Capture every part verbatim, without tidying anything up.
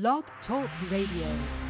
Blog Talk Radio.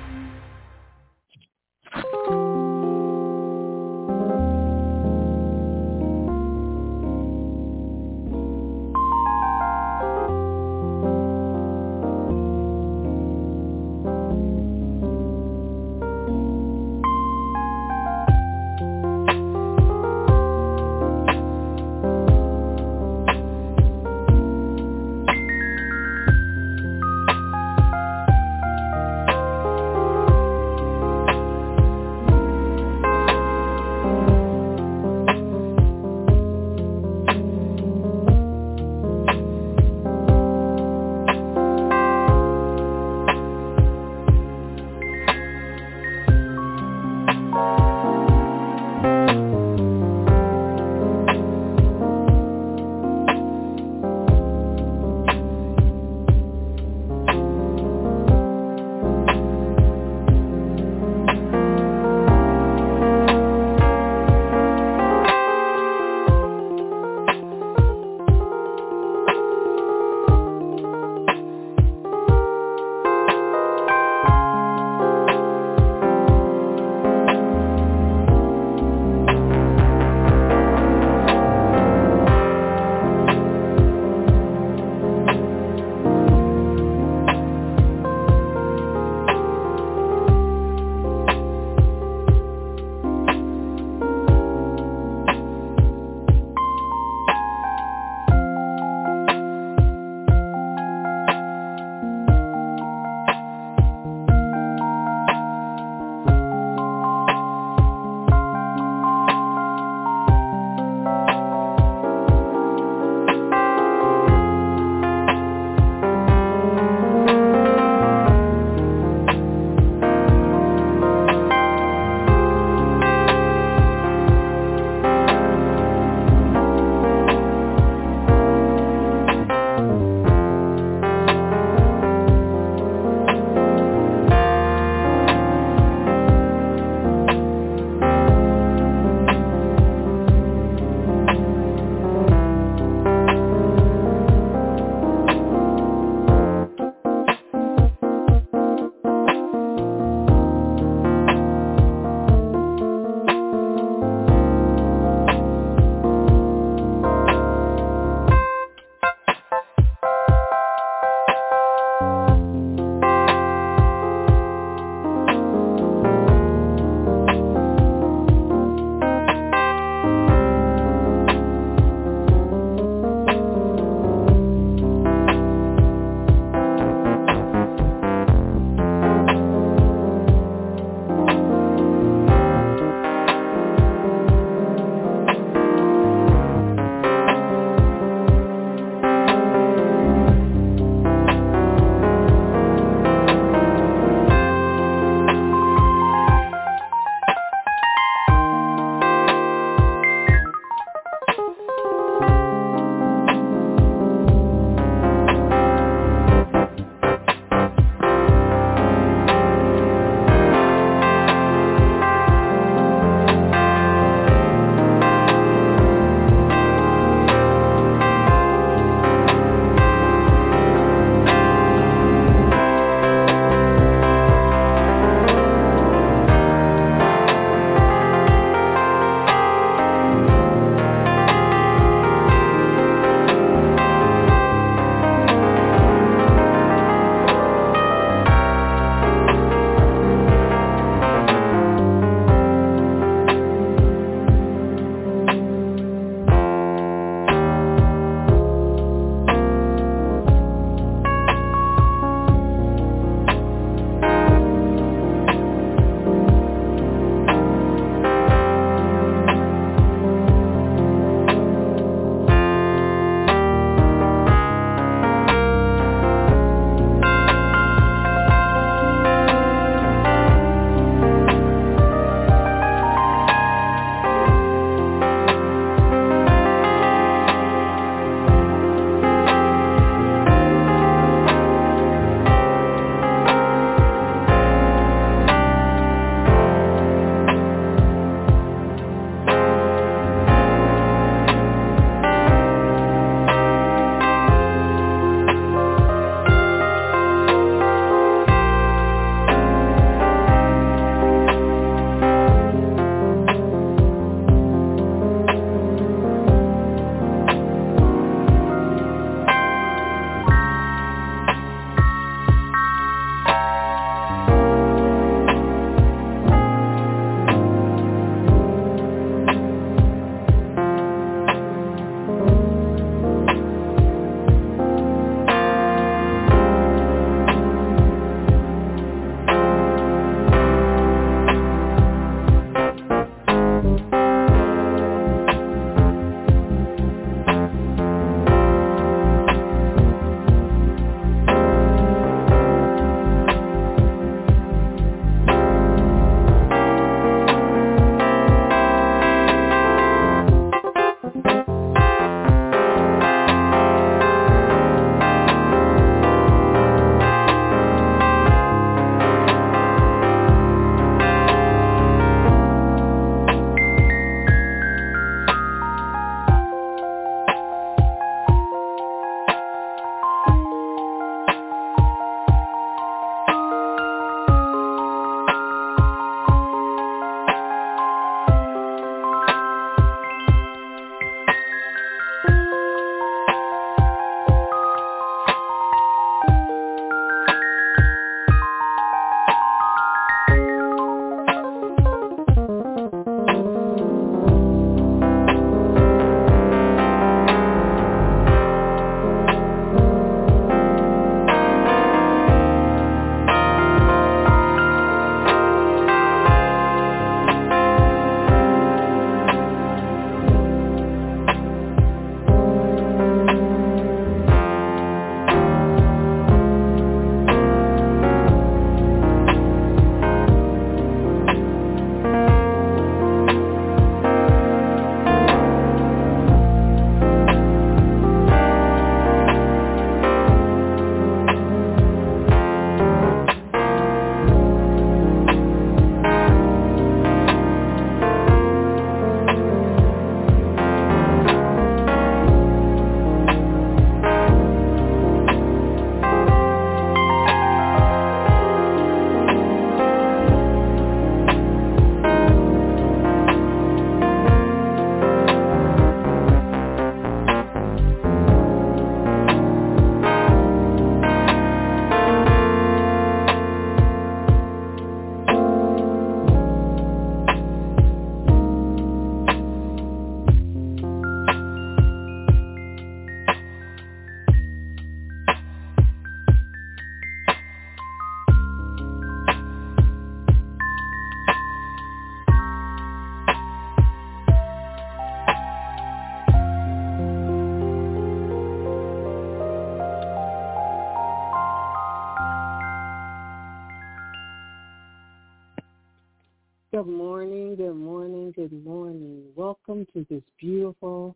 Good morning, good morning, good morning. Welcome to this beautiful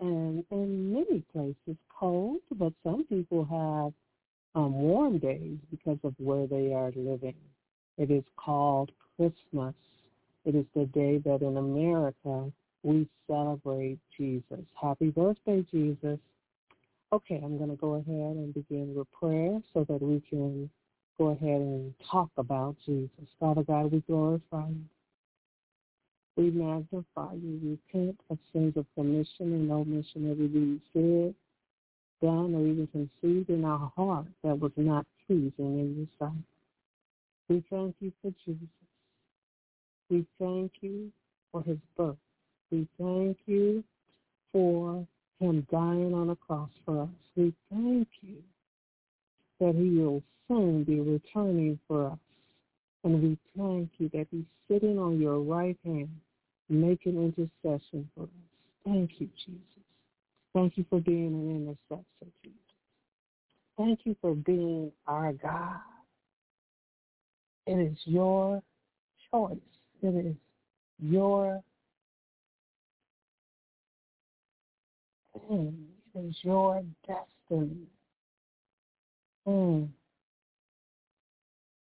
and in many places cold, but some people have um, warm days because of where they are living. It is called Christmas. It is the day that in America we celebrate Jesus. Happy birthday, Jesus. Okay, I'm going to go ahead and begin with prayer so that we can go ahead and talk about Jesus. Father God, we glorify you. We magnify you. We repent of sins of commission and omission, everything said, done, or even conceived in our heart that was not pleasing in your sight. We thank you for Jesus. We thank you for his birth. We thank you for him dying on a cross for us. We thank you that he will soon be returning for us. And we thank you that he's sitting on your right hand, making intercession for us. Thank you, Jesus. Thank you for being an intercessor, Jesus. Thank you for being our God. It is your choice. It is your thing. It is your destiny. Mm.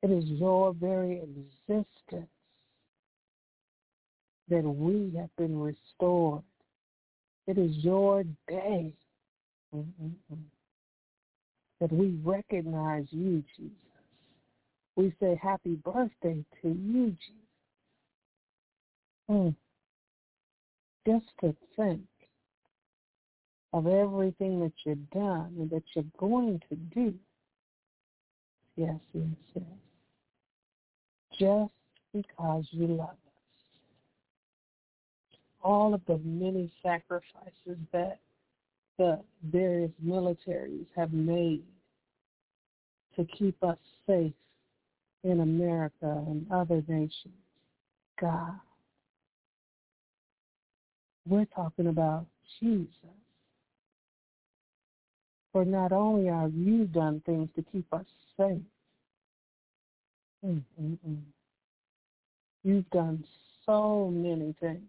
It is your very existence that we have been restored. It is your day mm-mm-mm. that we recognize you, Jesus. We say happy birthday to you, Jesus. Mm. Just to think of everything that you've done and that you're going to do. Yes, yes, yes. Just because you love us. All of the many sacrifices that the various militaries have made to keep us safe in America and other nations. God, we're talking about Jesus. For not only have you done things to keep us safe, mm-mm-mm. you've done so many things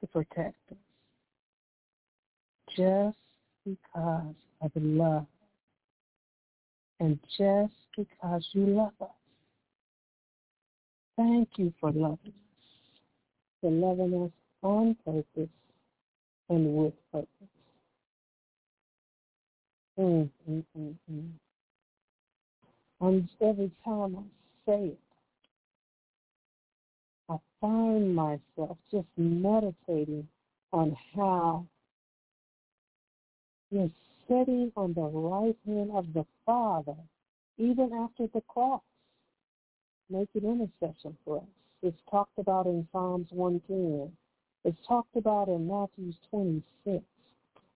to protect us just because of love and just because you love us. Thank you for loving us, for loving us on purpose and with purpose. Mm, mm, mm, mm. And every time I say it, I find myself just meditating on how you're sitting on the right hand of the Father, even after the cross, making intercession for us. It's talked about in Psalms one ten. It's talked about in Matthew twenty-six.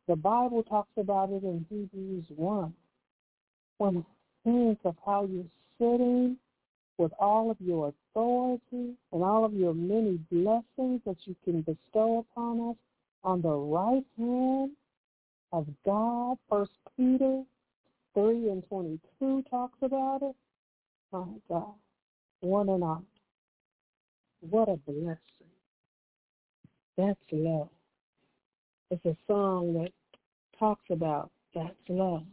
The Bible talks about it in Hebrews one. When I think of how you're sitting with all of your authority and all of your many blessings that you can bestow upon us on the right hand of God, First Peter three and twenty-two talks about it. My God, one and all. What a blessing. That's love. It's a song that talks about that's love.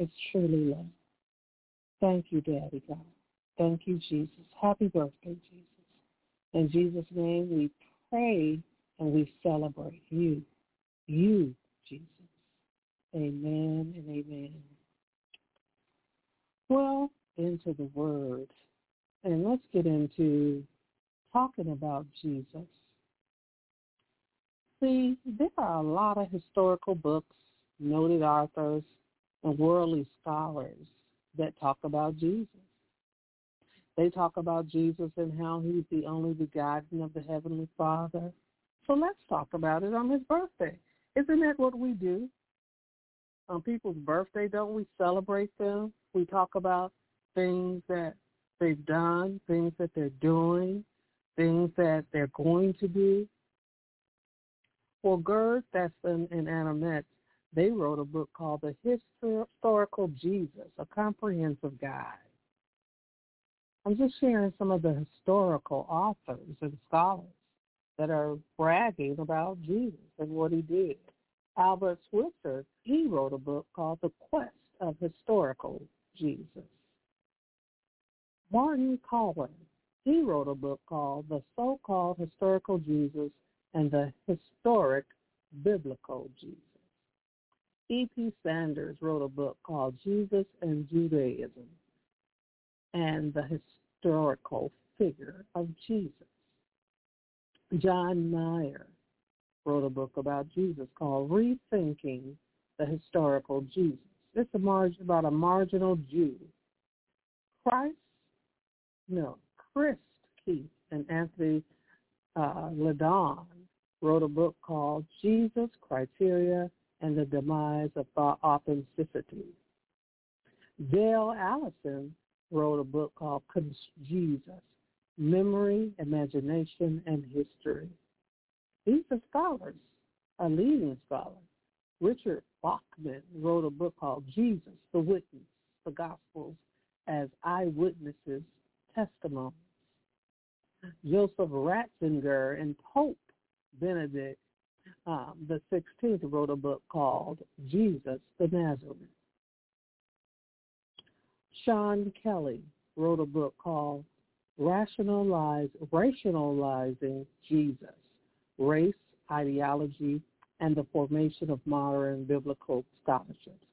It's truly love. Thank you, Daddy God. Thank you, Jesus. Happy birthday, Jesus. In Jesus' name, we pray and we celebrate you. You, Jesus. Amen and amen. Well, into the Word. And let's get into talking about Jesus. See, there are a lot of historical books, noted authors, and worldly scholars that talk about Jesus. They talk about Jesus and how he's the only begotten of the Heavenly Father. So let's talk about it on his birthday. Isn't that what we do? On people's birthday, don't we celebrate them? We talk about things that they've done, things that they're doing, things that they're going to do. Well, Gerd, that's in, in Anamet, they wrote a book called The Historical Jesus, A Comprehensive Guide. I'm just sharing some of the historical authors and scholars that are bragging about Jesus and what he did. Albert Switzer, he wrote a book called The Quest of Historical Jesus. Martin Cowan, he wrote a book called The So-Called Historical Jesus and the Historic Biblical Jesus. E P Sanders wrote a book called Jesus and Judaism and the Historical Figure of Jesus. John Mayer wrote a book about Jesus called Rethinking the Historical Jesus. It's a mar- about a marginal Jew. Christ, no, Chris Keith and Anthony uh, Ledon wrote a book called Jesus, Criteria, and the Demise of Authenticity. Dale Allison wrote a book called Jesus, Memory, Imagination, and History. These are scholars, a leading scholar. Richard Bachman wrote a book called Jesus, the Witness, the Gospels as Eyewitnesses' Testimonies. Joseph Ratzinger and Pope Benedict um, the sixteenth wrote a book called Jesus the Nazarene. Sean Kelly wrote a book called Rationalize, Rationalizing Jesus, Race, Ideology, and the Formation of Modern Biblical Scholarships.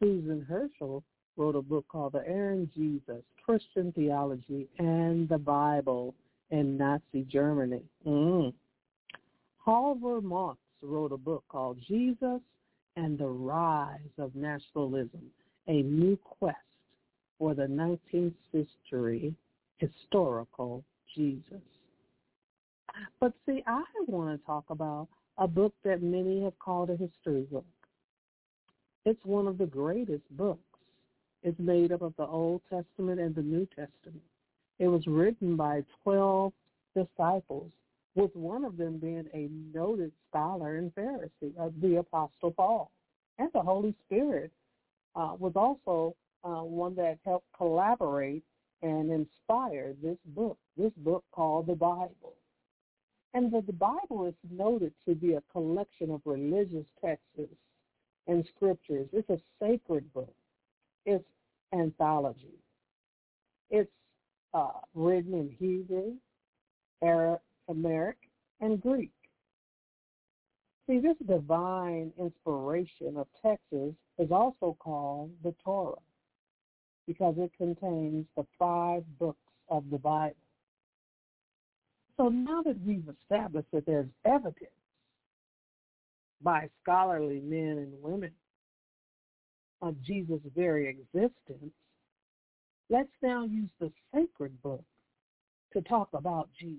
Susan Herschel wrote a book called The Aaron Jesus, Christian Theology and the Bible in Nazi Germany. Mm. Halvor Marx wrote a book called Jesus and the Rise of Nationalism, A New Quest for the nineteenth Century Historical Jesus. But see, I want to talk about a book that many have called a history book. It's one of the greatest books. It's made up of the Old Testament and the New Testament. It was written by twelve disciples, with one of them being a noted scholar and Pharisee, of the Apostle Paul. And the Holy Spirit uh, was also uh, one that helped collaborate and inspire this book, this book called the Bible. And the, the Bible is noted to be a collection of religious texts and scriptures. It's a sacred book. It's anthology. It's uh, written in Hebrew, Aramaic, and Greek. See, this divine inspiration of texts is also called the Torah because it contains the five books of the Bible. So now that we've established that there's evidence by scholarly men and women of Jesus' very existence, let's now use the sacred book to talk about Jesus.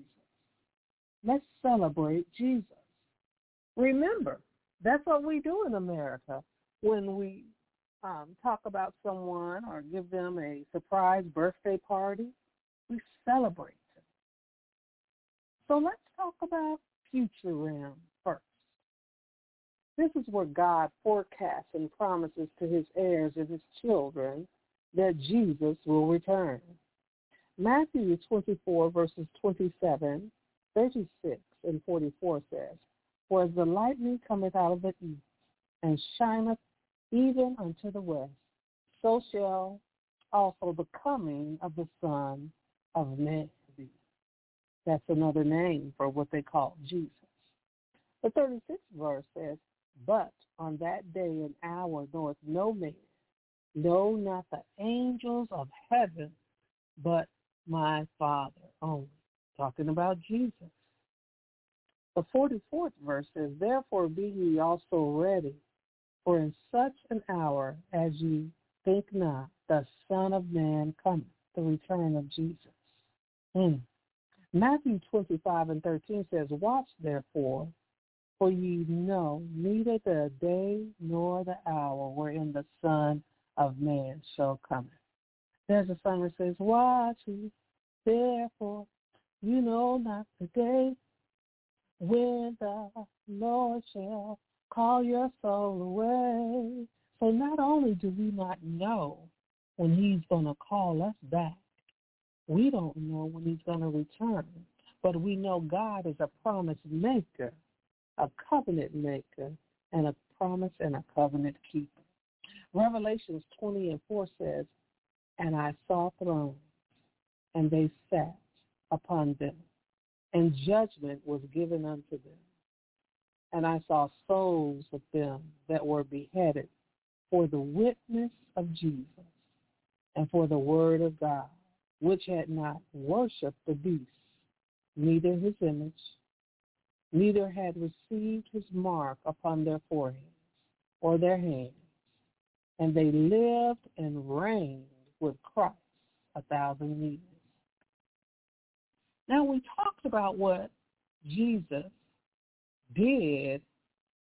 Let's celebrate Jesus. Remember, that's what we do in America when we um, talk about someone or give them a surprise birthday party. We celebrate. So let's talk about future realm first. This is where God forecasts and promises to his heirs and his children that Jesus will return. Matthew twenty-four, verses twenty-seven, thirty-six, and forty-four says, For as the lightning cometh out of the east, and shineth even unto the west, so shall also the coming of the Son of Man. That's another name for what they call Jesus. The thirty-sixth verse says, But on that day and hour knoweth no man, no, not the angels of heaven, but my Father only. Talking about Jesus. The forty-fourth verse says, Therefore be ye also ready, for in such an hour as ye think not, the Son of Man cometh, the return of Jesus. Hmm. Matthew twenty-five and thirteen says, Watch therefore, for ye know neither the day nor the hour wherein the Son of Man shall come. There's a song that says, Watch ye therefore, you know not the day when the Lord shall call your soul away. So not only do we not know when he's going to call us back, We don't know when he's going to return, but we know God is a promise maker, a covenant maker, and a promise and a covenant keeper. Revelations twenty and four says, "And I saw thrones, and they sat upon them, and judgment was given unto them. And I saw souls of them that were beheaded for the witness of Jesus and for the word of God, which had not worshipped the beast, neither his image, neither had received his mark upon their foreheads or their hands. And they lived and reigned with Christ a thousand years." Now, we talked about what Jesus did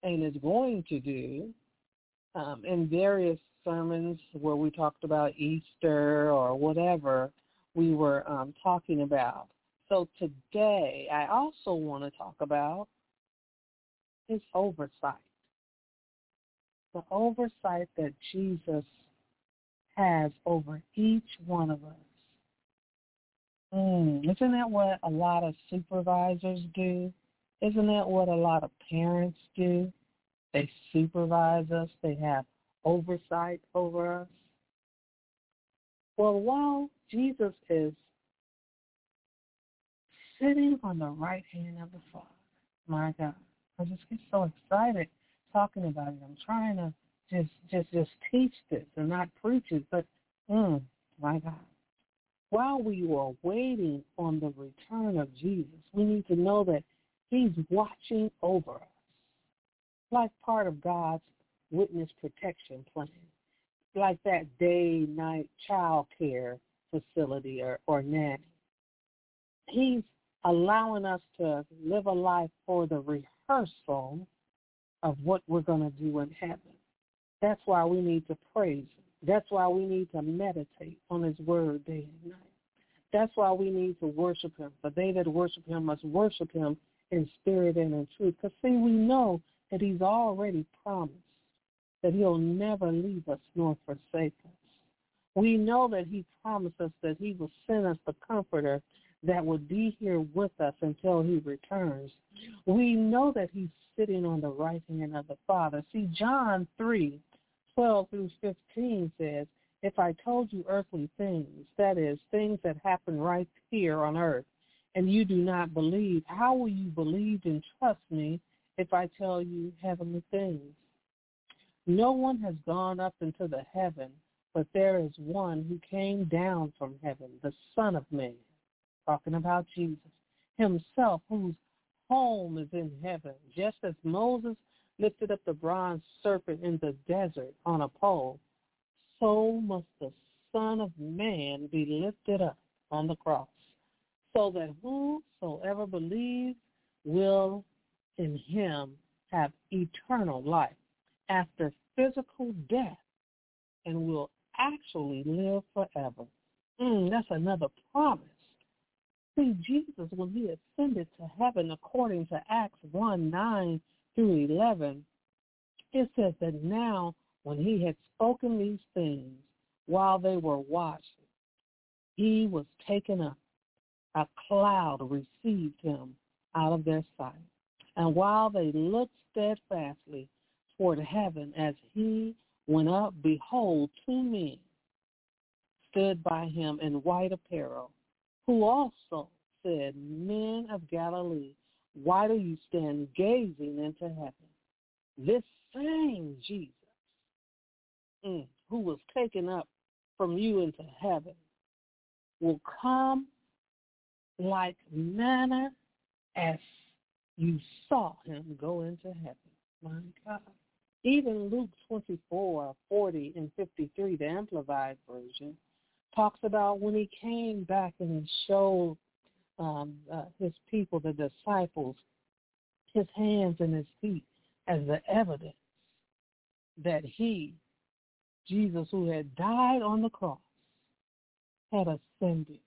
and is going to do um, in various sermons where we talked about Easter or whatever we were um, talking about. So today, I also want to talk about his oversight, the oversight that Jesus has over each one of us. Mm, isn't that what a lot of supervisors do? Isn't that what a lot of parents do? They supervise us. They have oversight over us. Well, while Jesus is sitting on the right hand of the Father, my God, I just get so excited talking about it. I'm trying to just just, just teach this and not preach it, but mm, my God. While we were waiting on the return of Jesus, we need to know that he's watching over us, like part of God's witness protection plan, like that day-night child care facility or, or nanny. He's allowing us to live a life for the rehearsal of what we're going to do in heaven. That's why we need to praise him. That's why we need to meditate on his word day and night. That's why we need to worship him. For they that worship him must worship him in spirit and in truth. Because, see, we know that he's already promised that he'll never leave us nor forsake us. We know that he promised us that he will send us the Comforter that will be here with us until he returns. We know that he's sitting on the right hand of the Father. See, John three, twelve through fifteen says, "If I told you earthly things, that is, things that happen right here on earth, and you do not believe, how will you believe and trust me if I tell you heavenly things? No one has gone up into the heaven, but there is one who came down from heaven, the Son of Man," talking about Jesus, "himself whose home is in heaven, just as Moses lifted up the bronze serpent in the desert on a pole, so must the Son of Man be lifted up on the cross, so that whosoever believes will in him have eternal life after physical death, and will actually live forever." Mm, that's another promise. See, Jesus, when he ascended to heaven, according to Acts one nine, through eleven, it says that now when he had spoken these things while they were watching, he was taken up. A cloud received him out of their sight. And while they looked steadfastly toward heaven as he went up, behold, two men stood by him in white apparel, who also said, "Men of Galilee, why do you stand gazing into heaven? This same Jesus, mm, who was taken up from you into heaven, will come like manner as you saw him go into heaven." My God. Even Luke twenty-four, forty, and fifty-three, the Amplified Version, talks about when he came back and he showed Um, uh, his people, the disciples, his hands and his feet as the evidence that he, Jesus, who had died on the cross, had ascended.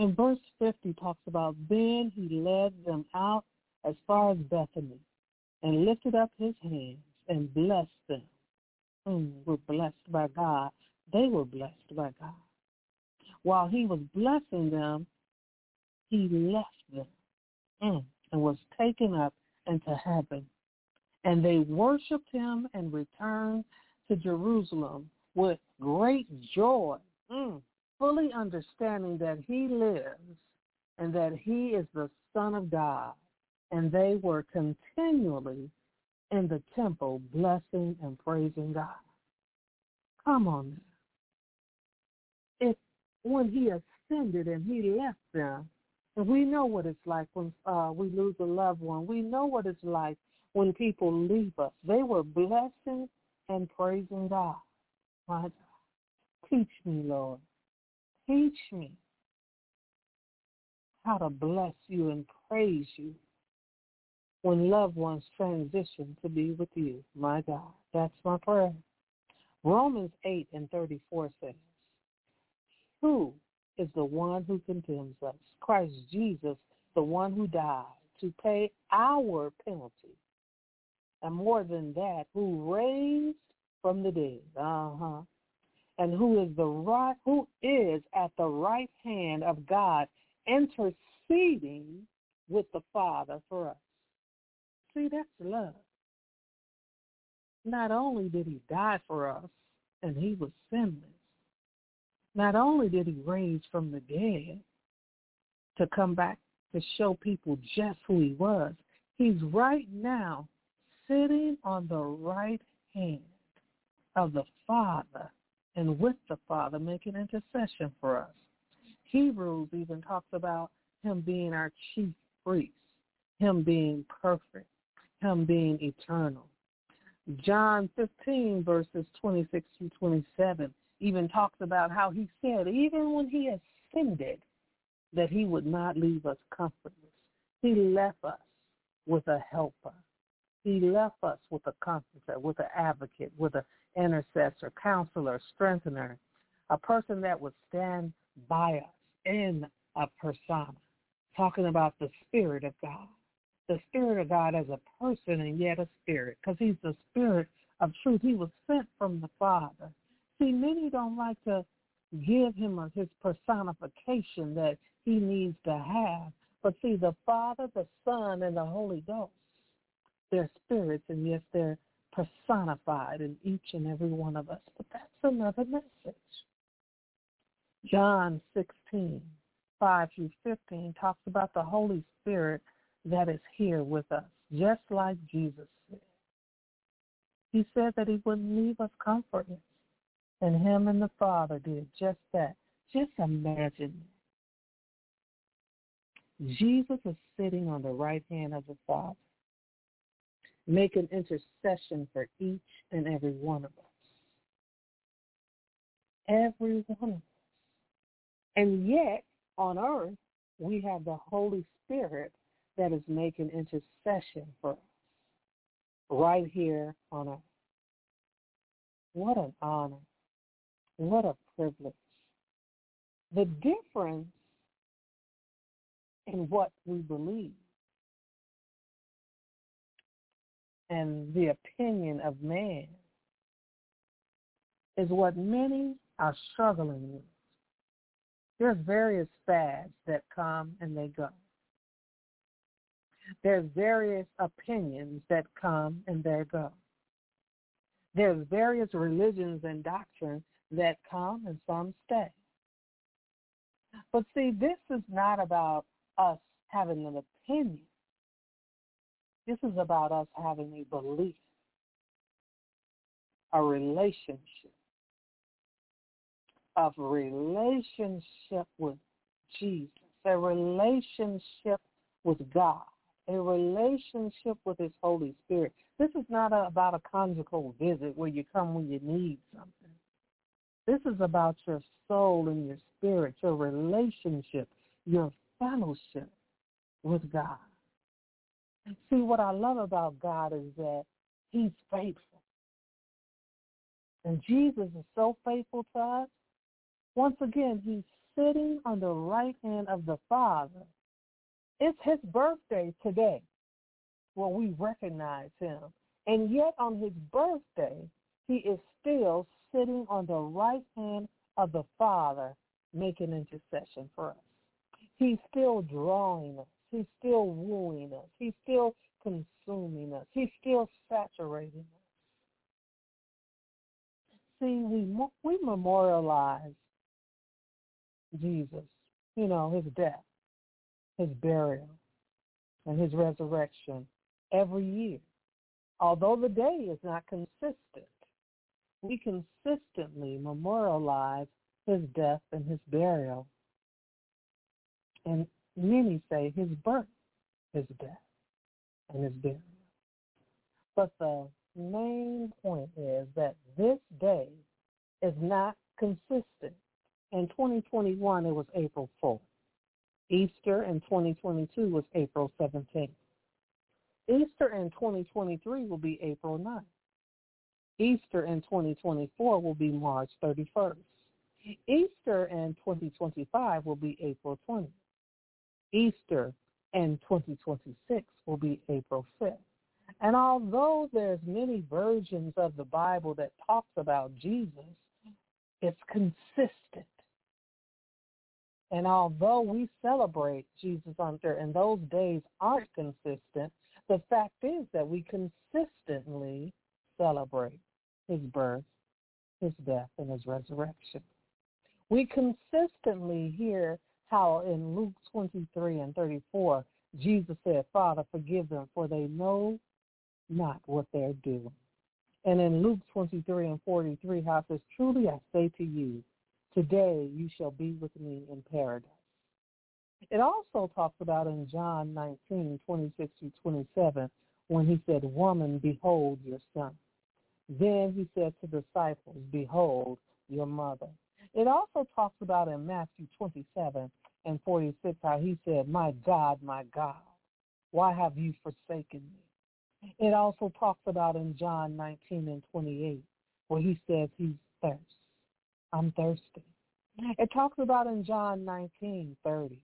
And verse fifty talks about, "Then he led them out as far as Bethany and lifted up his hands and blessed them." Mm, we're blessed by God. They were blessed by God. while he was blessing them, he left them mm. and was taken up into heaven. And they worshiped him and returned to Jerusalem with great joy, mm. fully understanding that he lives and that he is the Son of God. And they were continually in the temple blessing and praising God. Come on. If when he ascended and he left them, and we know what it's like when uh, we lose a loved one. We know what it's like when people leave us. They were blessing and praising God. My God. Teach me, Lord. Teach me how to bless you and praise you when loved ones transition to be with you. My God, that's my prayer. Romans eight and thirty-four says, who is the one who condemns us? Christ Jesus, the one who died to pay our penalty. And more than that, who raised from the dead. Uh-huh. And who is the right, who is at the right hand of God, interceding with the Father for us. See, that's love. Not only did he die for us, and he was sinless, not only did he raise from the dead to come back to show people just who he was, he's right now sitting on the right hand of the Father and with the Father making intercession for us. Hebrews even talks about him being our chief priest, him being perfect, him being eternal. John fifteen, verses twenty-six through twenty-seven, even talks about how he said, even when he ascended, that he would not leave us comfortless. He left us with a helper. He left us with a comforter, with an advocate, with an intercessor, counselor, strengthener, a person that would stand by us in a persona, talking about the Spirit of God, the Spirit of God as a person and yet a spirit, because he's the Spirit of truth. He was sent from the Father. See, many don't like to give him a, his personification that he needs to have, but see, the Father, the Son, and the Holy Ghost, they're spirits, and yes, they're personified in each and every one of us, but that's another message. John sixteen, five through fifteen talks about the Holy Spirit that is here with us, just like Jesus said. He said that he wouldn't leave us comfortless, and him and the Father did just that. Just imagine that. Jesus is sitting on the right hand of the Father, making intercession for each and every one of us. Every one of us. And yet, on earth, we have the Holy Spirit that is making intercession for us right here on earth. What an honor. What a privilege. The difference in what we believe and the opinion of man is what many are struggling with. There's various fads that come and they go. There's various opinions that come and they go. There's various religions and doctrines that come and some stay. But see, this is not about us having an opinion. This is about us having a belief, a relationship. Of relationship with Jesus, a relationship with God, a relationship with his Holy Spirit. This is not a, about a conjugal visit where you come when you need something. This is about your soul and your spirit, your relationship, your fellowship with God. See, what I love about God is that he's faithful. And Jesus is so faithful to us. Once again, he's sitting on the right hand of the Father. It's his birthday today when we recognize him. And yet on his birthday, he is still sitting on the right hand of the Father making intercession for us. He's still drawing us. He's still wooing us. He's still consuming us. He's still saturating us. See, we we memorialize Jesus, you know, his death, his burial, and his resurrection every year. Although the day is not consistent, we consistently memorialize his death and his burial. And many say his birth, his death, and his burial. But the main point is that this day is not consistent. In twenty twenty-one, it was April fourth. Easter in twenty twenty-two was April seventeenth. Easter in twenty twenty-three will be April ninth. Easter in twenty twenty-four will be March thirty-first. Easter in twenty twenty-five will be April twentieth. Easter in twenty twenty-six will be April fifth. And although there's many versions of the Bible that talks about Jesus, it's consistent. And although we celebrate Jesus on Thursday and those days aren't consistent, the fact is that we consistently celebrate his birth, his death, and his resurrection. We consistently hear how in Luke twenty-three and thirty-four, Jesus said, Father, forgive them, for they know not what they're doing. And in Luke twenty-three and forty-three, how it says, truly I say to you, today you shall be with me in paradise. It also talks about in John nineteen, twenty-six through twenty-seven, when he said, woman, behold your son. Then he said to the disciples, behold your mother. It also talks about in Matthew twenty-seven and forty-six, how he said, my God, my God, why have you forsaken me? It also talks about in John nineteen and twenty-eight, where he says he's thirsty. I'm thirsty. It talks about in John nineteen thirty,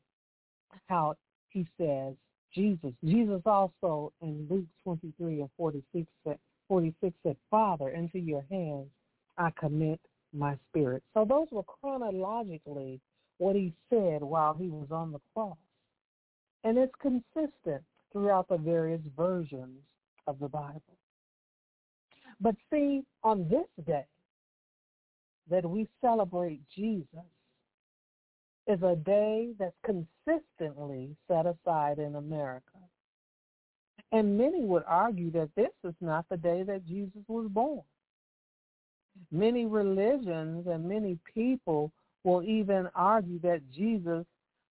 how he says, Jesus. Jesus also in Luke twenty-three and forty-six said, Father, into your hands I commit my spirit. So those were chronologically what he said while he was on the cross. And it's consistent throughout the various versions of the Bible. But see, on this day that we celebrate Jesus, is a day that's consistently set aside in America. And many would argue that this is not the day that Jesus was born. Many religions and many people will even argue that Jesus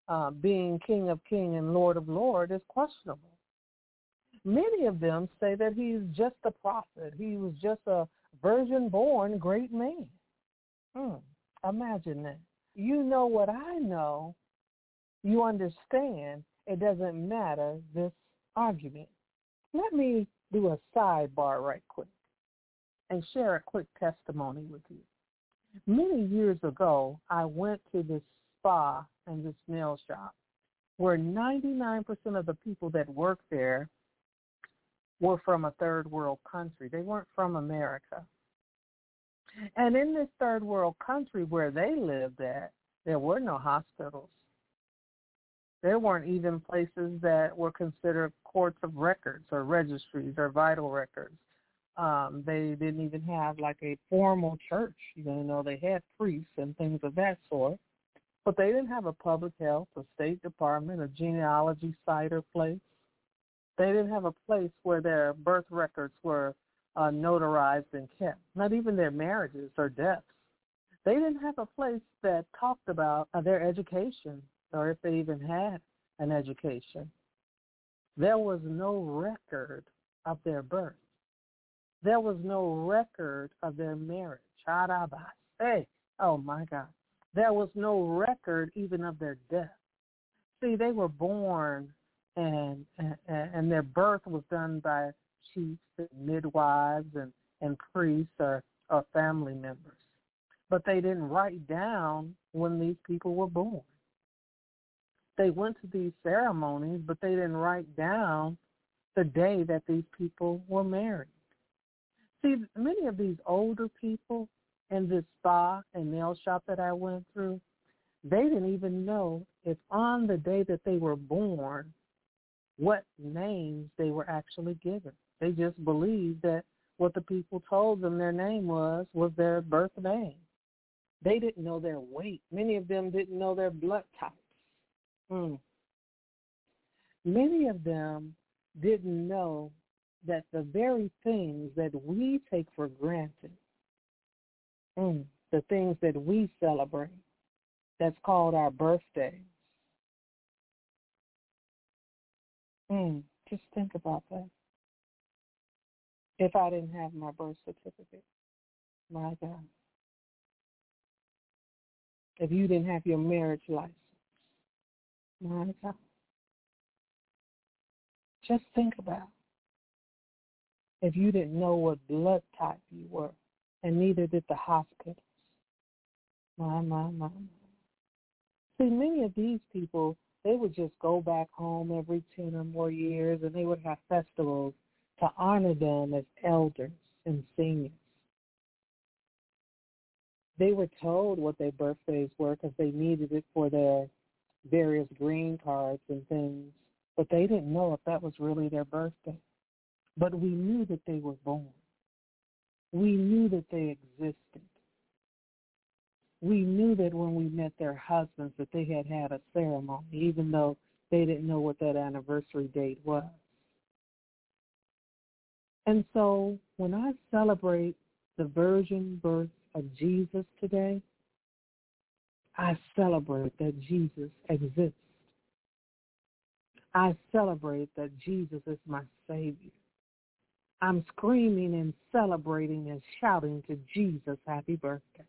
uh, being King of Kings and Lord of Lords is questionable. Many of them say that he's just a prophet. He was just a virgin-born great man. Hmm, imagine that. You know what I know, you understand, it doesn't matter this argument. Let me do a sidebar right quick and share a quick testimony with you. Many years ago, I went to this spa and this nail shop where ninety-nine percent of the people that worked there were from a third world country. They weren't from America. And in this third world country where they lived at, there were no hospitals. There weren't even places that were considered courts of records or registries or vital records. Um, they didn't even have like a formal church. You know, they had priests and things of that sort. But they didn't have a public health, a state department, a genealogy site or place. They didn't have a place where their birth records were Uh, notarized and kept, not even their marriages or deaths. They didn't have a place that talked about uh, their education or if they even had an education. There was no record of their birth. There was no record of their marriage. Hey, oh my God. There was no record even of their death. See, they were born and and, and their birth was done by chiefs and midwives and, and priests or, or family members. But they didn't write down when these people were born. They went to these ceremonies, but they didn't write down the day that these people were married. See, many of these older people in this spa and nail shop that I went through, They didn't even know if on the day that they were born, what names they were actually given. They just believed that what the people told them their name was, was their birth name. They didn't know their weight. Many of them didn't know their blood types. Mm. Many of them didn't know that the very things that we take for granted, mm, the things that we celebrate, that's called our birthdays. Mm, just think about that. If I didn't have my birth certificate, my God. If you didn't have your marriage license, my God. Just think about it. If you didn't know what blood type you were, and neither did the hospitals. My, my, my, my. See, many of these people, they would just go back home every ten or more years, and they would have festivals to honor them as elders and seniors. They were told what their birthdays were because they needed it for their various green cards and things, but they didn't know if that was really their birthday. But we knew that they were born. We knew that they existed. We knew that when we met their husbands that they had had a ceremony, even though they didn't know what that anniversary date was. And so when I celebrate the virgin birth of Jesus today, I celebrate that Jesus exists. I celebrate that Jesus is my Savior. I'm screaming and celebrating and shouting to Jesus, happy birthday.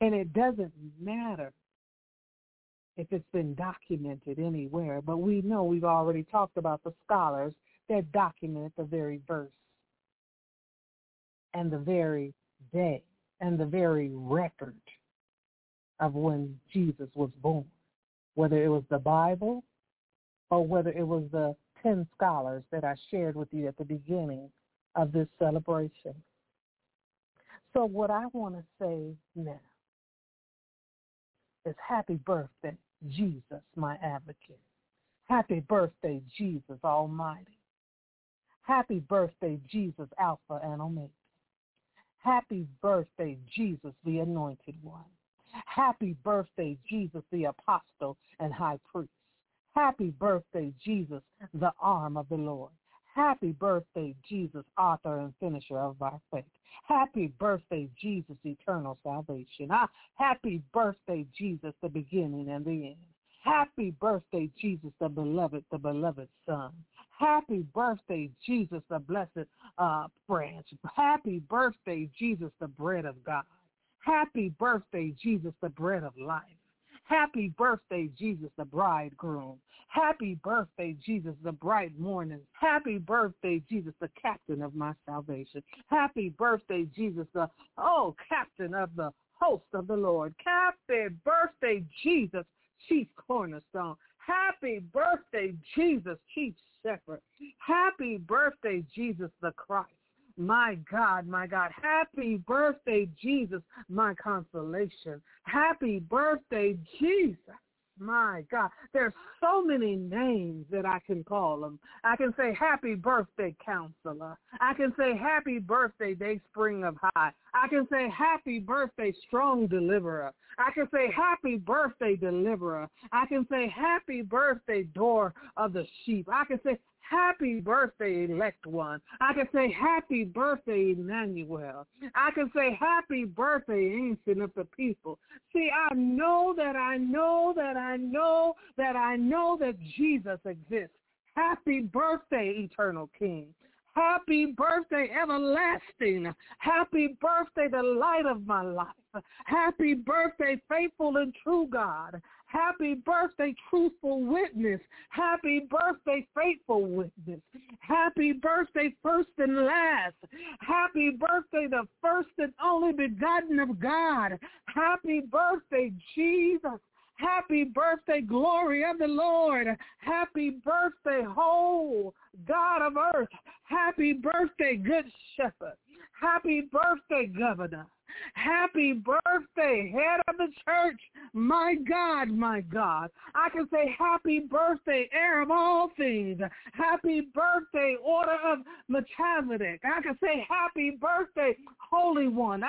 And it doesn't matter if it's been documented anywhere, but we know we've already talked about the scholars that document the very verse and the very day and the very record of when Jesus was born, whether it was the Bible or whether it was the ten scholars that I shared with you at the beginning of this celebration. So what I want to say now is happy birthday, Jesus, my advocate. Happy birthday, Jesus Almighty. Happy birthday, Jesus Alpha and Omega. Happy birthday, Jesus, the Anointed One. Happy birthday, Jesus, the Apostle and High Priest. Happy birthday, Jesus, the Arm of the Lord. Happy birthday, Jesus, author and finisher of our faith. Happy birthday, Jesus, eternal salvation. Happy birthday, Jesus, the beginning and the end. Happy birthday, Jesus, the beloved, the beloved Son. Happy birthday, Jesus, the blessed uh, branch. Happy birthday, Jesus, the bread of God. Happy birthday, Jesus, the bread of life. Happy birthday, Jesus, the bridegroom. Happy birthday, Jesus, the bright morning. Happy birthday, Jesus, the captain of my salvation. Happy birthday, Jesus, the, oh, captain of the host of the Lord. Happy birthday, Jesus, chief cornerstone. Happy birthday, Jesus, chief shepherd. Happy birthday, Jesus, the Christ. My God, my God, happy birthday, Jesus, my consolation. Happy birthday, Jesus, my God. There's so many names that I can call them. I can say happy birthday, counselor. I can say happy birthday, day spring of high. I can say happy birthday, strong deliverer. I can say happy birthday, deliverer. I can say happy birthday, door of the sheep. I can say happy birthday, elect one. I can say happy birthday, Emmanuel. I can say happy birthday, ancient of the people. See, I know that I know that I know that I know that Jesus exists. Happy birthday, eternal King. Happy birthday, everlasting. Happy birthday, the light of my life. Happy birthday, faithful and true God. Happy birthday, truthful witness. Happy birthday, faithful witness. Happy birthday, first and last. Happy birthday, the first and only begotten of God. Happy birthday, Jesus. Happy birthday, glory of the Lord. Happy birthday, whole God of earth. Happy birthday, good shepherd. Happy birthday, governor. Happy birthday, head of the church. My God, my God. I can say happy birthday, heir of all things. Happy birthday, order of Melchizedek. I can say happy birthday, Holy One.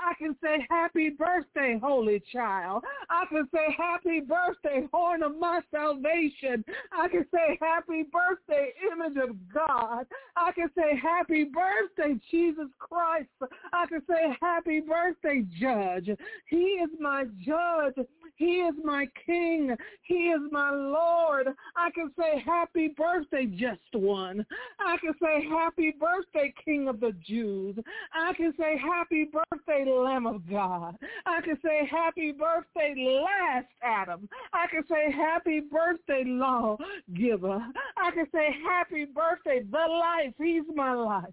I can say happy birthday, Holy Child. I can say happy birthday, Horn of my salvation. I can say happy birthday, Image of God. I can say happy birthday, Jesus Christ. I can say happy birthday, Judge. He is my judge. He is my king. He is my Lord. I can say happy birthday, Just One. I can say happy birthday, King of the Jews. I can say happy birthday, Lamb of God. I can say happy birthday, last Adam. I can say happy birthday, lawgiver. I can say happy birthday, the life. He's my life.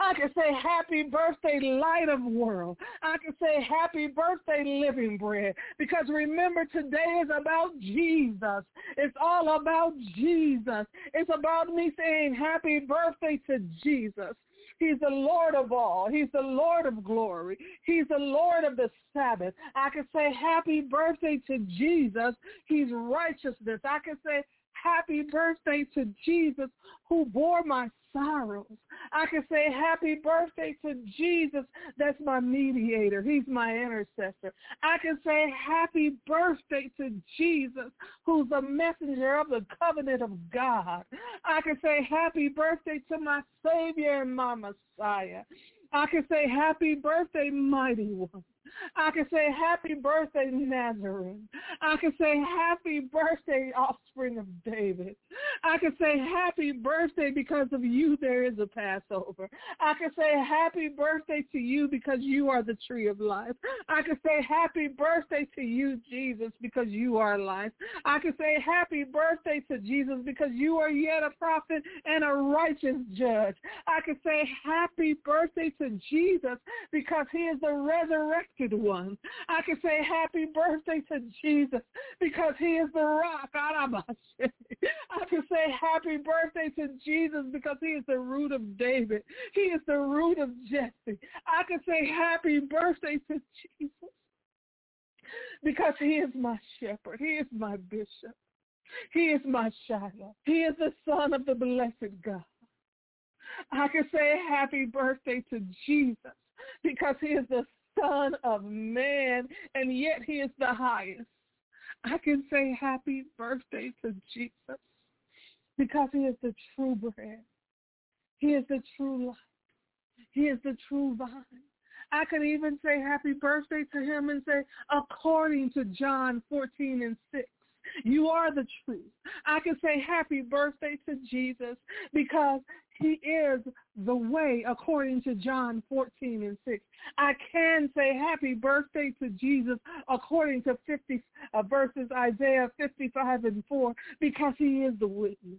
I can say happy birthday, light of world. I can say happy birthday, living bread. Because remember, today is about Jesus. It's all about Jesus. It's about me saying happy birthday to Jesus. He's the Lord of all. He's the Lord of glory. He's the Lord of the Sabbath. I can say happy birthday to Jesus. He's righteousness. I can say happy birthday to Jesus who bore my sorrows. I can say happy birthday to Jesus. That's my mediator. He's my intercessor. I can say happy birthday to Jesus, who's the messenger of the covenant of God. I can say happy birthday to my Savior and my Messiah. I can say happy birthday, mighty one. I can say happy birthday, Nazarene. I can say happy birthday, offspring of David. I can say happy birthday, because of you there is a Passover. I can say happy birthday to you, because you are the tree of life. I can say happy birthday to you, Jesus, because you are life. I can say happy birthday to Jesus, because you are yet a prophet and a righteous judge. I can say happy birthday to Jesus, because he is the resurrected one. I can say happy birthday to Jesus, because he is the rock. I can say happy birthday to Jesus, because he is the root of David. He is the root of Jesse. I can say happy birthday to Jesus, because he is my shepherd. He is my bishop. He is my Shiloh. He is the Son of the blessed God. I can say happy birthday to Jesus, because he is the Son of Man, and yet he is the highest. I can say happy birthday to Jesus, because he is the true bread. He is the true life. He is the true vine. I could even say happy birthday to him and say, according to John fourteen and six, you are the truth. I can say happy birthday to Jesus, because he is the way, according to John fourteen and six. I can say happy birthday to Jesus, according to fifty uh, verses Isaiah fifty-five and four, because he is the witness.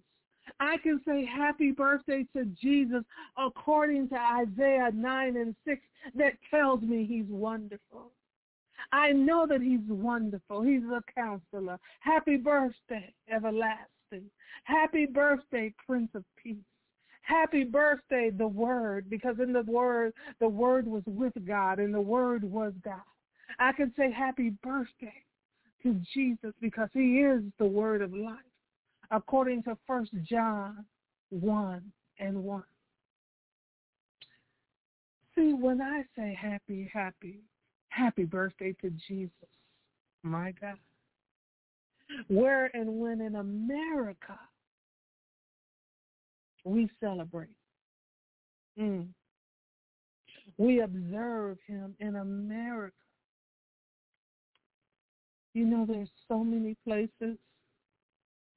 I can say happy birthday to Jesus, according to Isaiah nine and six, that tells me he's wonderful. I know that he's wonderful. He's a counselor. Happy birthday, everlasting. Happy birthday, Prince of Peace. Happy birthday, the Word, because in the Word, the Word was with God, and the Word was God. I can say happy birthday to Jesus, because he is the Word of life, according to First John one and one. See, when I say happy, happy, happy birthday to Jesus, my God, where and when in America we celebrate. Mm. We observe him in America. You know, there's so many places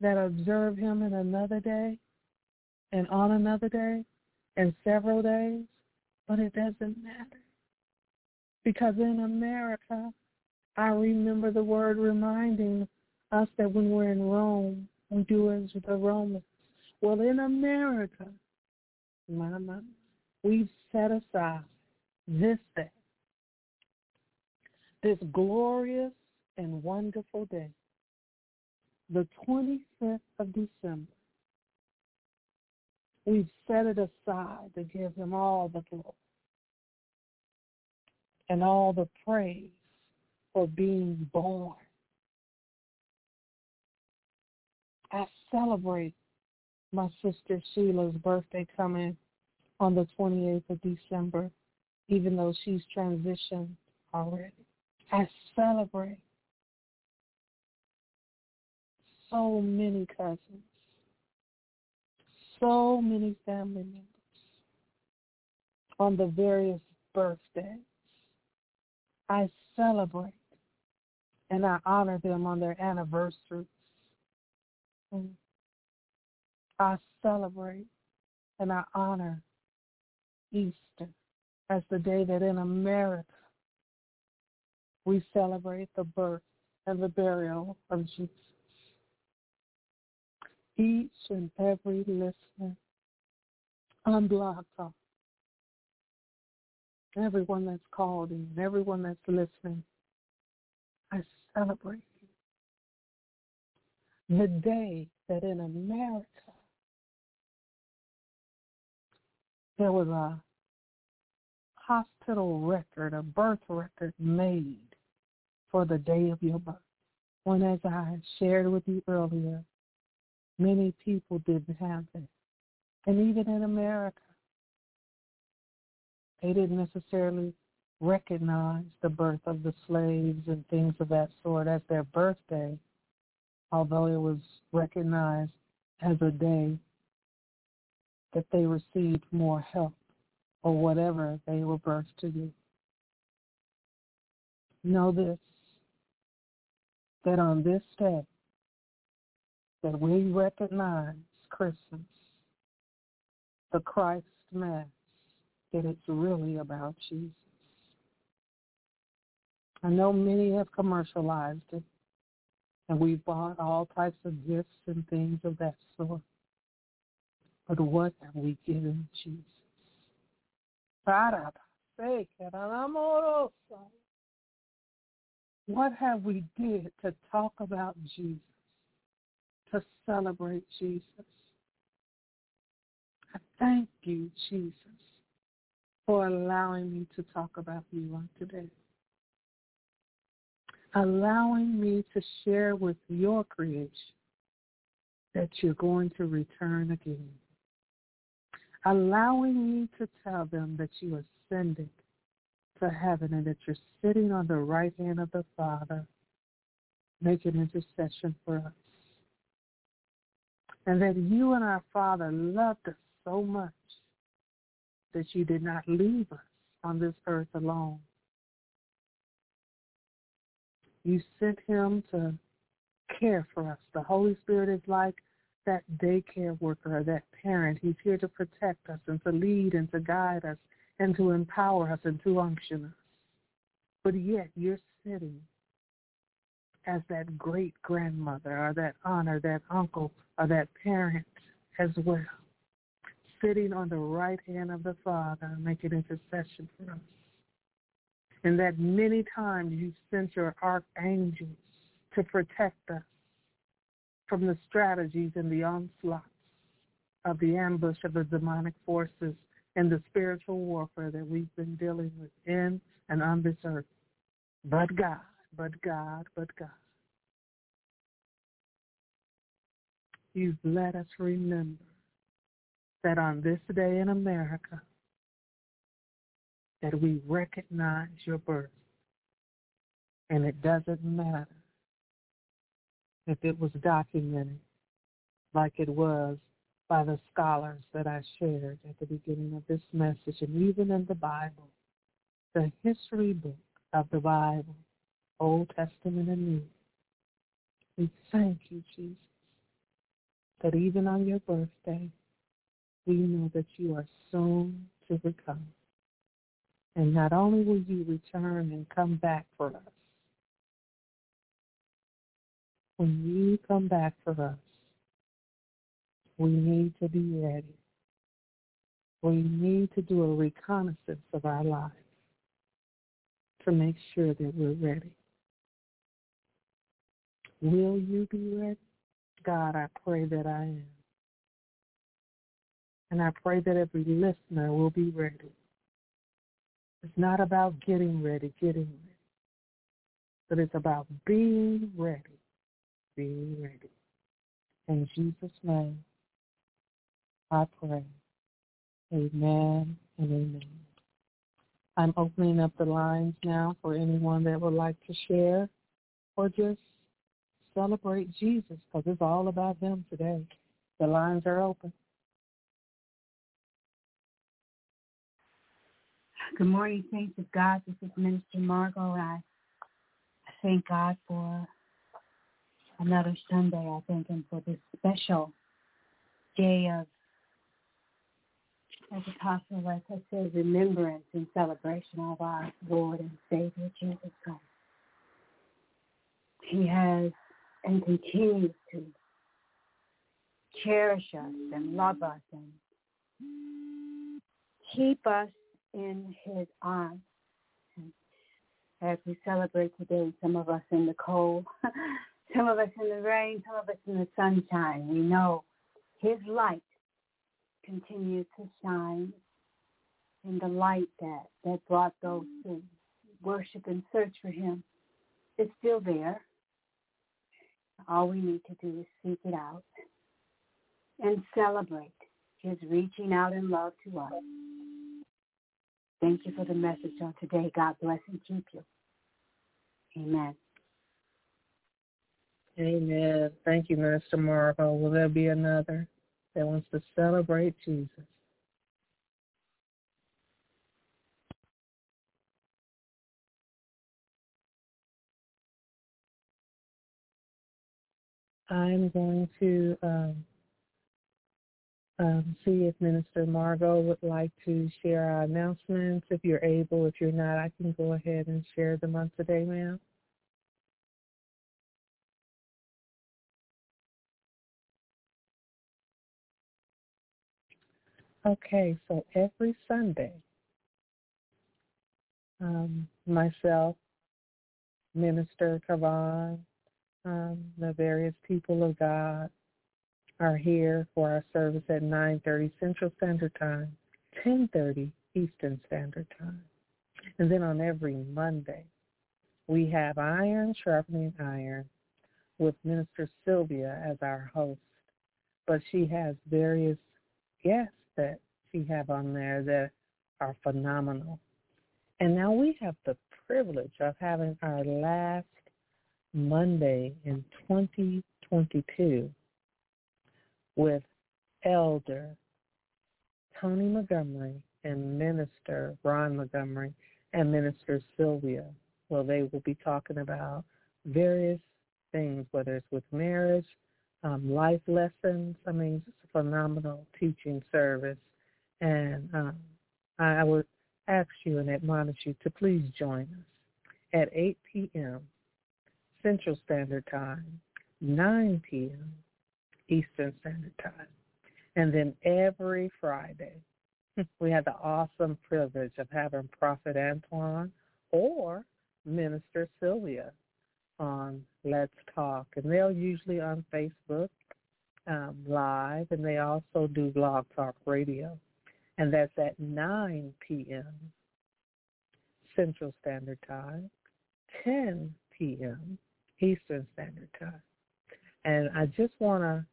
that observe him in another day and on another day and several days, but it doesn't matter. Because in America, I remember the word reminding us that when we're in Rome, we do as the Romans. Well, in America, Mama, we've set aside this day, this glorious and wonderful day, the twenty-fifth of December. We've set it aside to give him all the glory, and all the praise for being born. I celebrate my sister Sheila's birthday coming on the twenty-eighth of December, even though she's transitioned already. I celebrate so many cousins, so many family members on the various birthdays. I celebrate and I honor them on their anniversaries. And I celebrate and I honor Easter as the day that in America we celebrate the birth and the burial of Jesus. Each and every listener on Blog Talk, everyone that's called in, everyone that's listening, I celebrate you. The day that in America there was a hospital record, a birth record made for the day of your birth. When, as I shared with you earlier, many people didn't have it. And even in America, they didn't necessarily recognize the birth of the slaves and things of that sort as their birthday, although it was recognized as a day that they received more help or whatever they were birthed to do. Know this, that on this day, that we recognize Christmas, the Christ Mass, that it's really about Jesus. I know many have commercialized it, and we bought all types of gifts and things of that sort. But what have we given Jesus? What have we did to talk about Jesus? To celebrate Jesus. I thank you, Jesus, for allowing me to talk about you on today. Allowing me to share with your creation that you're going to return again. Allowing me to tell them that you ascended to heaven and that you're sitting on the right hand of the Father, making intercession for us. And that you and our Father loved us so much that you did not leave us on this earth alone. You sent him to care for us. The Holy Spirit is like that daycare worker, that parent. He's here to protect us and to lead and to guide us and to empower us and to unction us. But yet you're sitting as that great-grandmother or that aunt or that uncle or that parent as well, sitting on the right hand of the Father, making intercession for us. And that many times you sent your archangels to protect us from the strategies and the onslaughts of the ambush of the demonic forces and the spiritual warfare that we've been dealing with in and on this earth. But God, but God, but God. You've let us remember that on this day in America that we recognize your birth. And it doesn't matter if it was documented like it was by the scholars that I shared at the beginning of this message, and even in the Bible, the history book of the Bible, Old Testament and New. We thank you, Jesus, that even on your birthday, we know that you are soon to return. And not only will you return and come back for us, when you come back for us, we need to be ready. We need to do a reconnaissance of our lives to make sure that we're ready. Will you be ready? God, I pray that I am. And I pray that every listener will be ready. It's not about getting ready, getting ready. But it's about being ready, being ready. In Jesus' name, I pray. Amen and amen. I'm opening up the lines now for anyone that would like to share or just celebrate Jesus, because it's all about him today. The lines are open. Good morning, saints of God. This is Minister Margot. I, I thank God for another Sunday. I thank him for this special day of, as Apostle Les has said, remembrance and celebration of our Lord and Savior, Jesus Christ. He has and continues to cherish us and love us and keep us in his arms. And as we celebrate today, some of us in the cold, some of us in the rain, some of us in the sunshine, we know his light continue to shine, in the light that, that brought those to worship and search for him is still there. All we need to do is seek it out and celebrate his reaching out in love to us. Thank you for the message on today. God bless and keep you. Amen. Amen. Thank you, Minister Margot. Will there be another that wants to celebrate Jesus? I'm going to um, um, see if Minister Margot would like to share our announcements. If you're able, if you're not, I can go ahead and share them on today, ma'am. Okay, so every Sunday, um, myself, Minister Carvon, um, the various people of God are here for our service at nine thirty Central Standard Time, ten thirty Eastern Standard Time. And then on every Monday, we have Iron Sharpening Iron with Minister Sylvia as our host. But she has various guests that we have on there that are phenomenal. And now we have the privilege of having our last Monday in twenty twenty-two with Elder Tony Montgomery and Minister Ron Montgomery and Minister Sylvia. Well, they will be talking about various things, whether it's with marriage, Um, life lessons. I mean, just a phenomenal teaching service. And um, I, I would ask you and admonish you to please join us at eight p.m. Central Standard Time, nine p.m. Eastern Standard Time. And then every Friday, we have the awesome privilege of having Prophet Antoine or Minister Sylvia on Let's Talk, and they're usually on Facebook um, Live, and they also do Blog Talk Radio, and that's at nine p.m. Central Standard Time, ten p.m. Eastern Standard Time. And I just want to,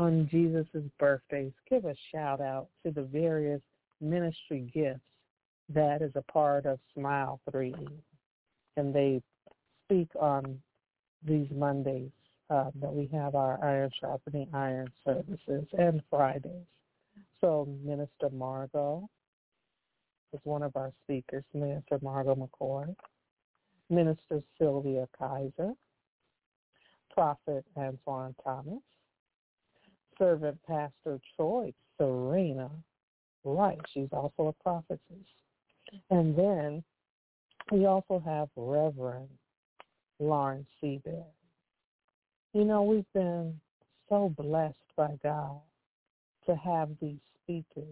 on Jesus' birthdays, give a shout out to the various ministry gifts that is a part of Smile three E, and they speak on these Mondays uh, that we have our Iron Sharpening Iron services and Fridays. So Minister Margot is one of our speakers, Minister Margot McCoy, Minister Sylvia Kaiser, Prophet Antoine Thomas, Servant Pastor Troy Serena Wright. She's also a prophetess. And then we also have Reverend Lauren Seabed. You know, we've been so blessed by God to have these speakers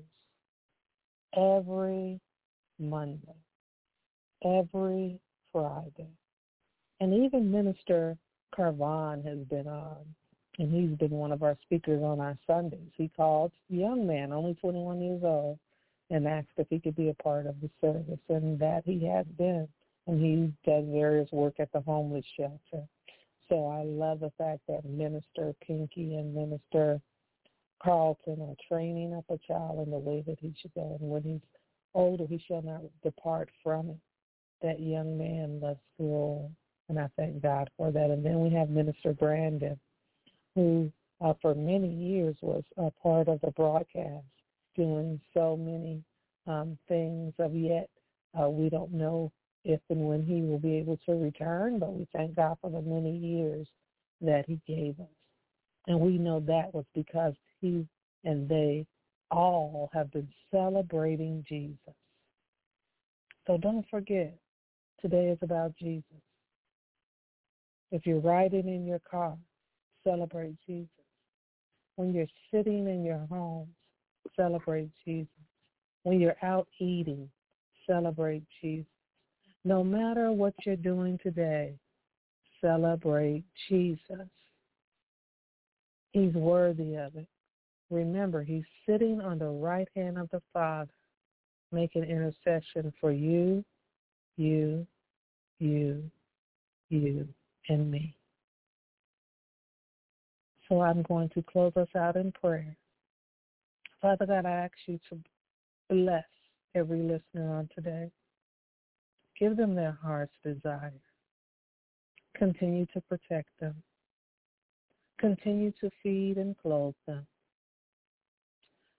every Monday, every Friday. And even Minister Carvon has been on, and he's been one of our speakers on our Sundays. He called a young man, only twenty-one years old, and asked if he could be a part of the service, and that he has been. And he does various work at the homeless shelter. So I love the fact that Minister Pinky and Minister Carlton are training up a child in the way that he should go. And when he's older, he shall not depart from it. That young man loves school, and I thank God for that. And then we have Minister Brandon, who uh, for many years was a part of the broadcast, doing so many um, things of yet. Uh, we don't know if and when he will be able to return, but we thank God for the many years that he gave us. And we know that was because he and they all have been celebrating Jesus. So don't forget, today is about Jesus. If you're riding in your car, celebrate Jesus. When you're sitting in your homes, celebrate Jesus. When you're out eating, celebrate Jesus. No matter what you're doing today, celebrate Jesus. He's worthy of it. Remember, he's sitting on the right hand of the Father, making intercession for you, you, you, you, and me. So I'm going to close us out in prayer. Father God, I ask you to bless every listener on today. Give them their heart's desire. Continue to protect them. Continue to feed and clothe them.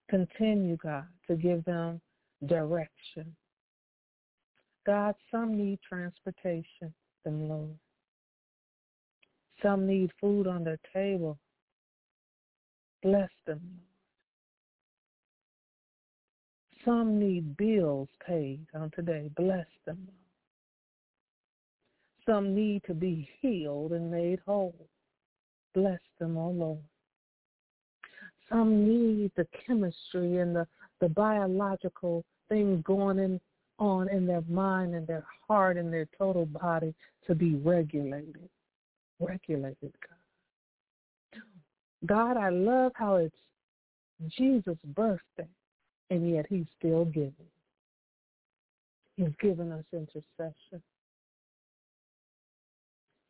Continue, God, to give them direction. God, some need transportation, them, Lord. Some need food on their table. Bless them, Lord. Some need bills paid on today. Bless them, Lord. Some need to be healed and made whole. Bless them, O Lord. Some need the chemistry and the, the biological things going in, on in their mind and their heart and their total body to be regulated. Regulated, God. God, I love how it's Jesus' birthday, and yet he's still giving. He's given us intercession.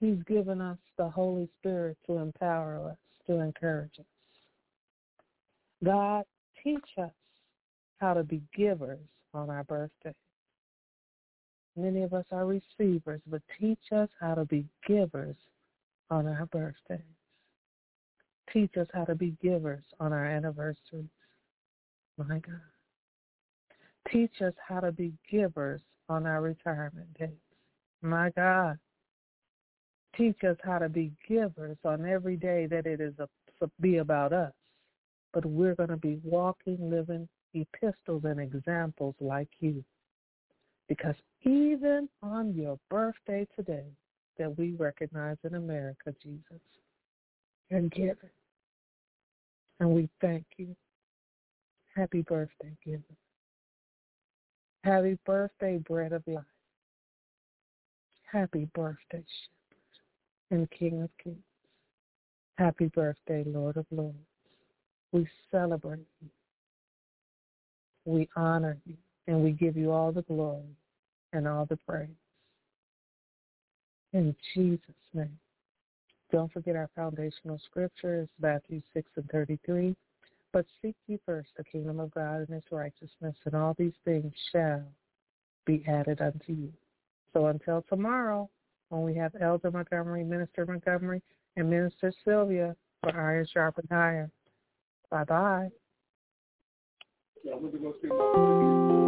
He's given us the Holy Spirit to empower us, to encourage us. God, teach us how to be givers on our birthday. Many of us are receivers, but teach us how to be givers on our birthdays. Teach us how to be givers on our anniversaries. My God. Teach us how to be givers on our retirement days. My God. Teach us how to be givers on every day that it is a, be about us. But we're going to be walking, living epistles and examples like you. Because even on your birthday today that we recognize in America, Jesus, you're giving. And we thank you. Happy birthday, giving. Happy birthday, bread of life. Happy birthday, and King of Kings. Happy birthday, Lord of Lords. We celebrate you. We honor you, and we give you all the glory and all the praise. In Jesus' name. Don't forget our foundational scripture is Matthew six and thirty-three. But seek ye first the kingdom of God and his righteousness, and all these things shall be added unto you. So until tomorrow, when we have Elder Montgomery, Minister Montgomery, and Minister Sylvia for Iron Sharpened Iron. Bye-bye. Yeah,